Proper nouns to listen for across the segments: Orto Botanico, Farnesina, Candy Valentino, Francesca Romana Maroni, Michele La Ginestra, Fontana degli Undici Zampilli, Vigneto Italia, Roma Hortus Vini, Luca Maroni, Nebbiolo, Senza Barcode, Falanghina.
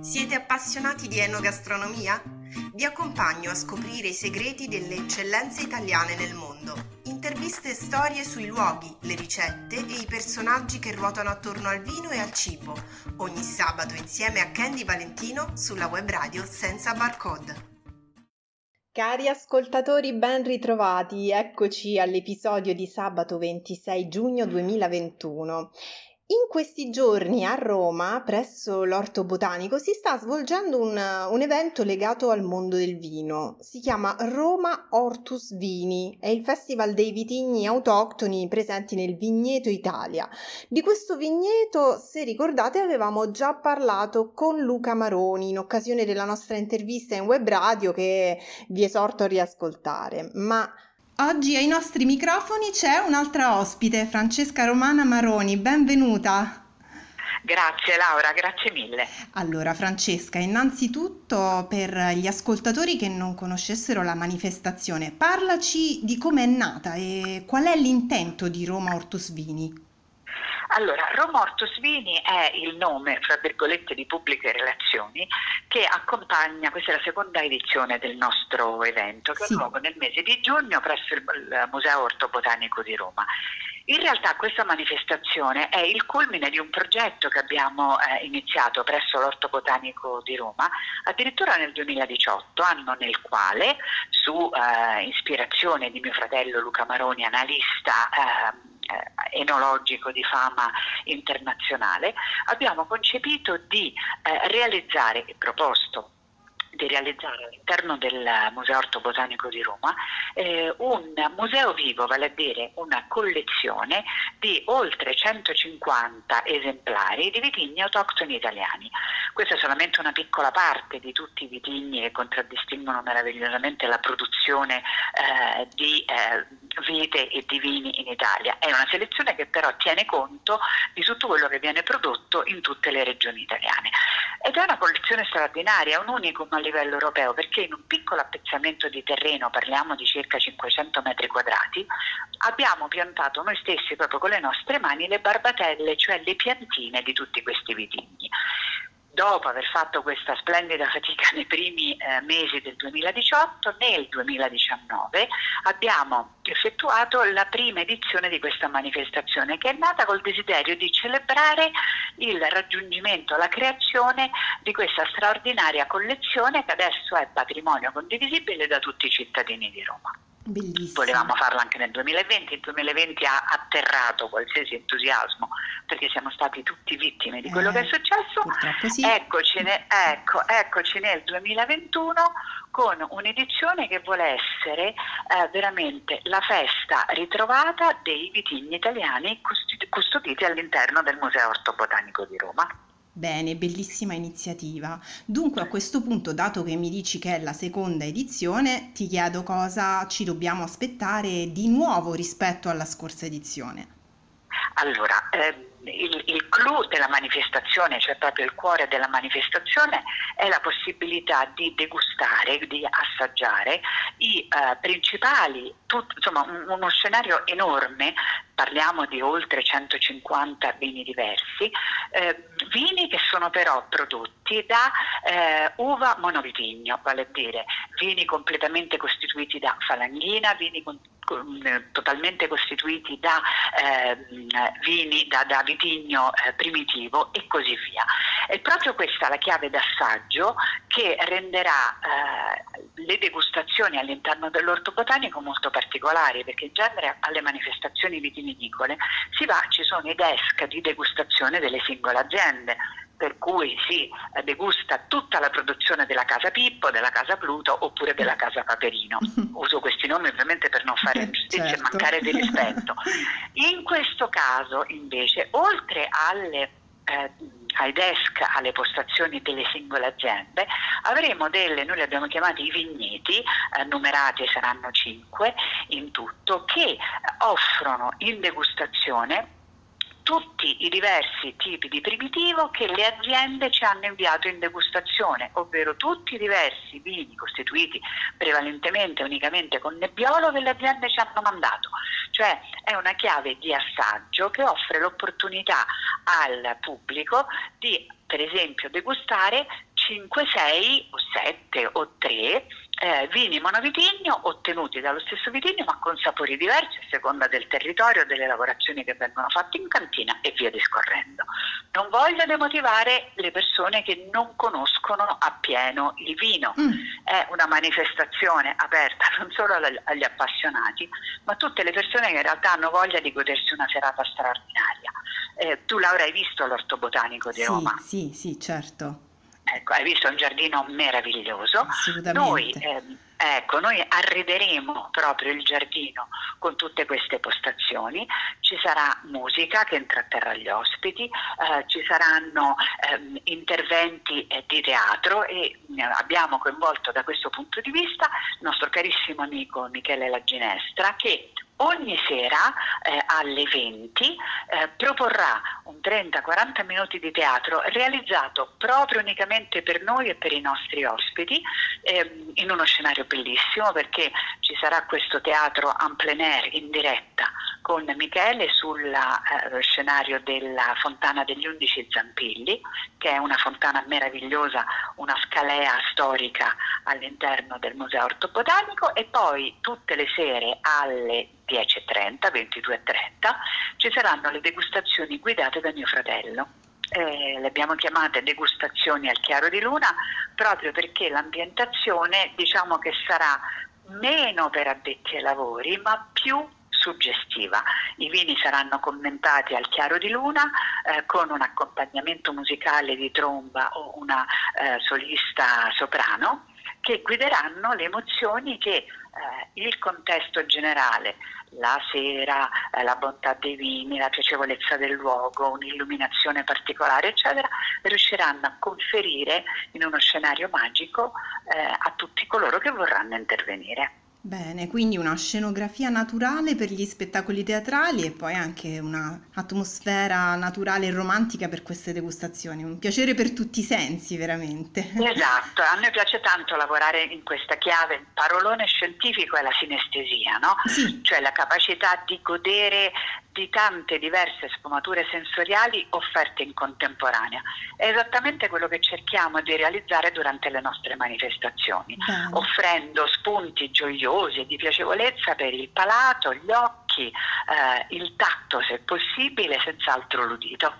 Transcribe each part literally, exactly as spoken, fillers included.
Siete appassionati di enogastronomia? Vi accompagno a scoprire i segreti delle eccellenze italiane nel mondo. Interviste e storie sui luoghi, le ricette e i personaggi che ruotano attorno al vino e al cibo. Ogni sabato insieme a Candy Valentino sulla web radio Senza Barcode. Cari ascoltatori, ben ritrovati. Eccoci all'episodio di sabato ventisei giugno duemilaventuno. In questi giorni a Roma, presso l'Orto Botanico, si sta svolgendo un, un evento legato al mondo del vino. Si chiama Roma Hortus Vini, è il festival dei vitigni autoctoni presenti nel Vigneto Italia. Di questo vigneto, se ricordate, avevamo già parlato con Luca Maroni in occasione della nostra intervista in web radio che vi esorto a riascoltare, ma... Oggi ai nostri microfoni c'è un'altra ospite, Francesca Romana Maroni, benvenuta! Grazie Laura, grazie mille. Allora Francesca, innanzitutto per gli ascoltatori che non conoscessero la manifestazione, parlaci di com'è nata e qual è l'intento di Roma Hortus Vini. Allora, Roma Hortus Vini è il nome, fra virgolette, di pubbliche relazioni che accompagna, questa è la seconda edizione del nostro evento, che sì. ha luogo nel mese di giugno presso il Museo Orto Botanico di Roma. In realtà questa manifestazione è il culmine di un progetto che abbiamo eh, iniziato presso l'Orto Botanico di Roma, addirittura nel duemiladiciotto, anno nel quale, su eh, ispirazione di mio fratello Luca Maroni, analista eh, enologico di fama internazionale, abbiamo concepito di eh, realizzare e proposto di realizzare all'interno del Museo Orto Botanico di Roma eh, un museo vivo, vale a dire una collezione di oltre centocinquanta esemplari di vitigni autoctoni italiani. Questa è solamente una piccola parte di tutti i vitigni che contraddistinguono meravigliosamente la produzione eh, di eh, vite e di vini in Italia. È una selezione che però tiene conto di tutto quello che viene prodotto in tutte le regioni italiane. Ed è una collezione straordinaria, un unicum a livello europeo, perché in un piccolo appezzamento di terreno, parliamo di circa cinquecento metri quadrati, abbiamo piantato noi stessi proprio con le nostre mani le barbatelle, cioè le piantine di tutti questi vitigni. Dopo aver fatto questa splendida fatica nei primi eh, mesi del duemiladiciotto, nel duemiladiciannove abbiamo effettuato la prima edizione di questa manifestazione, che è nata col desiderio di celebrare il raggiungimento, la creazione di questa straordinaria collezione che adesso è patrimonio condivisibile da tutti i cittadini di Roma. Bellissimo. Volevamo farlo anche nel duemilaventi, il duemilaventi ha atterrato qualsiasi entusiasmo perché siamo stati tutti vittime di quello eh, che è successo, sì. eccoci, ne, ecco, eccoci nel duemilaventuno con un'edizione che vuole essere eh, veramente la festa ritrovata dei vitigni italiani custoditi all'interno del Museo Orto Botanico di Roma. Bene, bellissima iniziativa. Dunque a questo punto, dato che mi dici che è la seconda edizione, ti chiedo cosa ci dobbiamo aspettare di nuovo rispetto alla scorsa edizione. Allora, eh... Il, il clou della manifestazione, cioè proprio il cuore della manifestazione, è la possibilità di degustare, di assaggiare i eh, principali, tut, insomma un, uno scenario enorme, parliamo di oltre centocinquanta vini diversi, eh, vini che sono però prodotti da eh, uva monovitigno, vale a dire vini completamente costituiti da falanghina, vini con, con, totalmente costituiti da eh, vini, da, da vitigno eh, primitivo e così via. È proprio questa la chiave d'assaggio che renderà eh, le degustazioni all'interno dell'Orto Botanico molto particolari, perché in genere alle manifestazioni vitivinicole si va, ci sono i desk di degustazione delle singole aziende, per cui si degusta tutta la produzione della Casa Pippo, della Casa Pluto oppure della Casa Paperino. Uso questi nomi ovviamente per non fare ingiustizia certo. e mancare di rispetto. In questo caso invece, oltre alle, eh, ai desk, alle postazioni delle singole aziende, avremo delle, noi li abbiamo chiamati i vigneti, eh, numerati, saranno cinque in tutto, che offrono in degustazione tutti i diversi tipi di primitivo che le aziende ci hanno inviato in degustazione, ovvero tutti i diversi vini costituiti prevalentemente, unicamente con nebbiolo che le aziende ci hanno mandato. Cioè è una chiave di assaggio che offre l'opportunità al pubblico di per esempio degustare cinque, sei o sette o tre eh, vini monovitigno ottenuti dallo stesso vitigno ma con sapori diversi a seconda del territorio, delle lavorazioni che vengono fatte in cantina e via discorrendo. Non voglio demotivare le persone che non conoscono appieno il vino, mm. è una manifestazione aperta non solo agli appassionati ma a tutte le persone che in realtà hanno voglia di godersi una serata straordinaria. Eh, tu l'avrai visto l'Orto Botanico di sì, Roma? Sì, sì, certo. Ecco, hai visto, un giardino meraviglioso. Noi, eh, ecco, noi arriveremo proprio il giardino con tutte queste postazioni, ci sarà musica che intratterrà gli ospiti, eh, ci saranno eh, interventi eh, di teatro e eh, abbiamo coinvolto da questo punto di vista il nostro carissimo amico Michele La Ginestra che ogni sera eh, alle venti eh, proporrà un trenta quaranta minuti di teatro realizzato proprio unicamente per noi e per i nostri ospiti ehm, in uno scenario bellissimo, perché ci sarà questo teatro en plein air in diretta con Michele sullo eh, scenario della Fontana degli Undici Zampilli, che è una fontana meravigliosa, una scalea storica all'interno del Museo Orto Botanico, e poi tutte le sere alle dieci e trenta, ventidue e trenta ci saranno le degustazioni guidate da mio fratello. Eh, le abbiamo chiamate degustazioni al chiaro di luna proprio perché l'ambientazione, diciamo che sarà meno per addetti ai lavori ma più suggestiva. I vini saranno commentati al chiaro di luna eh, con un accompagnamento musicale di tromba o una eh, solista soprano, che guideranno le emozioni che eh, il contesto generale, la sera, eh, la bontà dei vini, la piacevolezza del luogo, un'illuminazione particolare, eccetera, riusciranno a conferire in uno scenario magico eh, a tutti coloro che vorranno intervenire. Bene, quindi una scenografia naturale per gli spettacoli teatrali e poi anche un'atmosfera naturale e romantica per queste degustazioni. Un piacere per tutti i sensi, veramente. Esatto, a noi piace tanto lavorare in questa chiave. Il parolone scientifico è la sinestesia, no? Sì. Cioè la capacità di godere di tante diverse sfumature sensoriali offerte in contemporanea. È esattamente quello che cerchiamo di realizzare durante le nostre manifestazioni, bene, offrendo spunti gioiosi e di piacevolezza per il palato, gli occhi, eh, il tatto se possibile, senz'altro l'udito.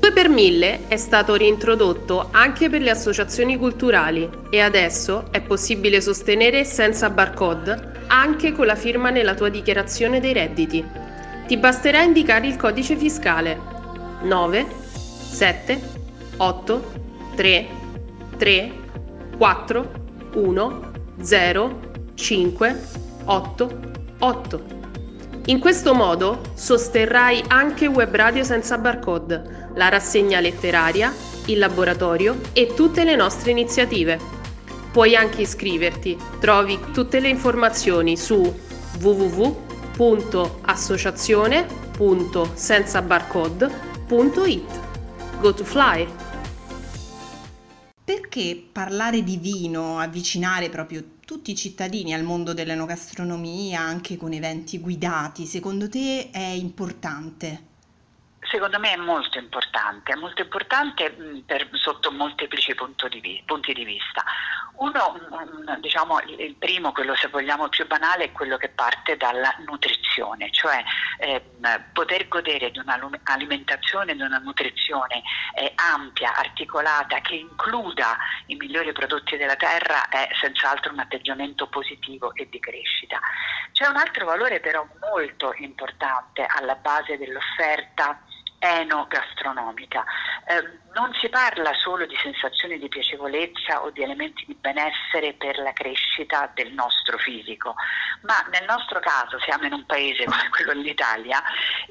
due per mille è stato reintrodotto anche per le associazioni culturali e adesso è possibile sostenere Senza Barcode anche con la firma nella tua dichiarazione dei redditi. Ti basterà indicare il codice fiscale nove, sette, otto, tre, tre, quattro, uno, zero, cinque, otto, otto. In questo modo sosterrai anche Web Radio Senza Barcode, la rassegna letteraria, il laboratorio e tutte le nostre iniziative. Puoi anche iscriverti, trovi tutte le informazioni su w w w punto associazione punto senza barcode punto it. Go to fly! Perché parlare di vino, avvicinare proprio tutti i cittadini al mondo dell'enogastronomia, anche con eventi guidati, secondo te è importante? Secondo me è molto importante, è molto importante mh, per, sotto molteplici punto di, punti di vista. Uno, mh, diciamo, il primo, quello se vogliamo più banale, è quello che parte dalla nutrizione, cioè eh, poter godere di un'alimentazione, di una nutrizione eh, ampia, articolata, che includa i migliori prodotti della terra è senz'altro un atteggiamento positivo e di crescita. C'è un altro valore però molto importante alla base dell'offerta enogastronomica. Eh, non si parla solo di sensazioni di piacevolezza o di elementi di benessere per la crescita del nostro fisico, ma nel nostro caso, siamo in un paese come quello dell'Italia,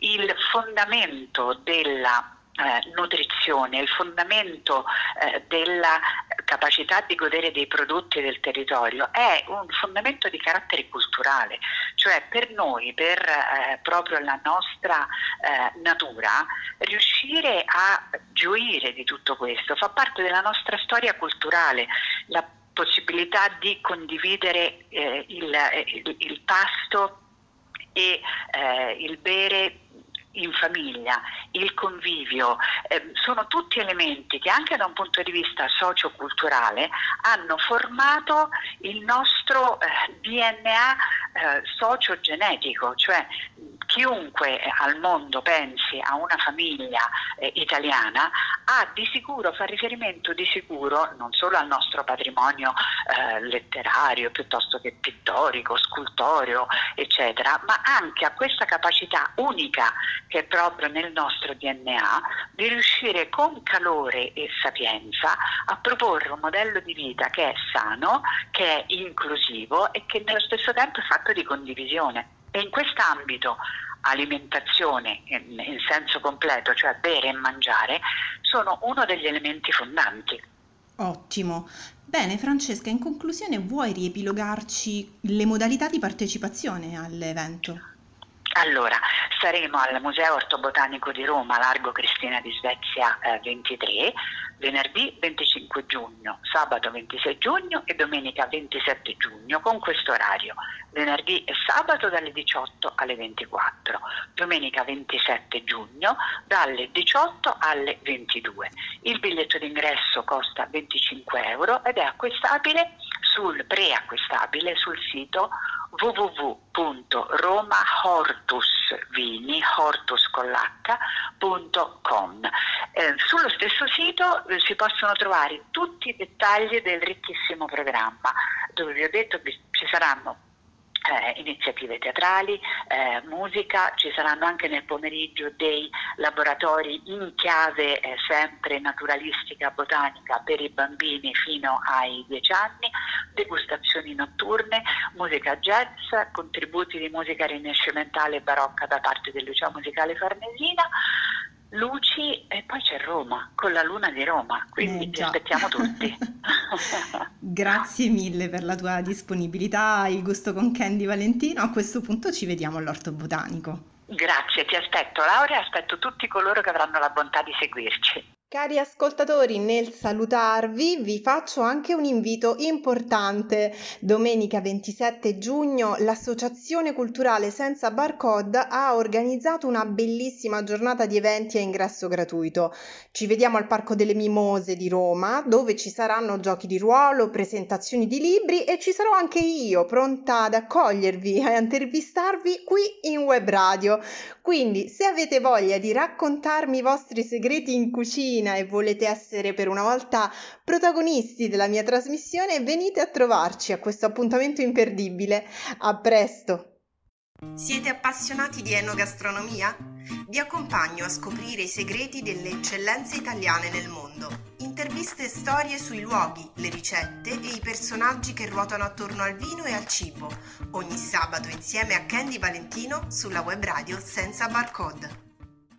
il fondamento della eh, nutrizione, il fondamento eh, della capacità di godere dei prodotti del territorio è un fondamento di carattere culturale, cioè per noi, per eh, proprio la nostra eh, natura, riuscire a gioire di tutto questo fa parte della nostra storia culturale. La possibilità di condividere eh, il, il, il pasto e eh, il bere in famiglia, il convivio, eh, sono tutti elementi che anche da un punto di vista socioculturale hanno formato il nostro eh, D N A eh, sociogenetico, cioè chiunque al mondo pensi a una famiglia eh, italiana ha di sicuro, fa riferimento di sicuro non solo al nostro patrimonio eh, letterario piuttosto che pittorico, scultoreo, eccetera, ma anche a questa capacità unica che è proprio nel nostro D N A di riuscire con calore e sapienza a proporre un modello di vita che è sano, che è inclusivo e che nello stesso tempo è fatto di condivisione. E in quest'ambito alimentazione in, in senso completo, cioè bere e mangiare, sono uno degli elementi fondanti. Ottimo. Bene Francesca, in conclusione vuoi riepilogarci le modalità di partecipazione all'evento? Allora, saremo al Museo Orto Botanico di Roma, Largo Cristina di Svezia eh, ventitré, venerdì venticinque giugno, sabato ventisei giugno e domenica ventisette giugno con questo orario, venerdì e sabato dalle diciotto alle ventiquattro, domenica ventisette giugno dalle diciotto alle ventidue. Il biglietto d'ingresso costa venticinque euro ed è acquistabile sul preacquistabile sul sito w w w punto roma hortus vini punto com. Eh, sullo stesso sito eh, si possono trovare tutti i dettagli del ricchissimo programma, dove vi ho detto che ci saranno Eh, iniziative teatrali, eh, musica, ci saranno anche nel pomeriggio dei laboratori in chiave eh, sempre naturalistica botanica per i bambini fino ai dieci anni, degustazioni notturne, musica jazz, contributi di musica rinascimentale e barocca da parte del Liceo Musicale Farnesina, luci e poi c'è Roma, con la luna di Roma, quindi eh, ti aspettiamo tutti. Grazie mille per la tua disponibilità, il gusto con Candy Valentino. A questo punto ci vediamo all'Orto Botanico. Grazie, ti aspetto Laura, aspetto tutti coloro che avranno la bontà di seguirci. Cari ascoltatori, nel salutarvi vi faccio anche un invito importante. Domenica ventisette giugno l'Associazione Culturale Senza Barcode ha organizzato una bellissima giornata di eventi a ingresso gratuito. Ci vediamo al Parco delle Mimose di Roma, dove ci saranno giochi di ruolo, presentazioni di libri e ci sarò anche io, pronta ad accogliervi e a intervistarvi qui in web radio. Quindi, se avete voglia di raccontarmi i vostri segreti in cucina e volete essere per una volta protagonisti della mia trasmissione, venite a trovarci a questo appuntamento imperdibile. A presto! Siete appassionati di enogastronomia? Vi accompagno a scoprire i segreti delle eccellenze italiane nel mondo. Interviste e storie sui luoghi, le ricette e i personaggi che ruotano attorno al vino e al cibo. Ogni sabato insieme a Candy Valentino sulla web radio Senza Barcode.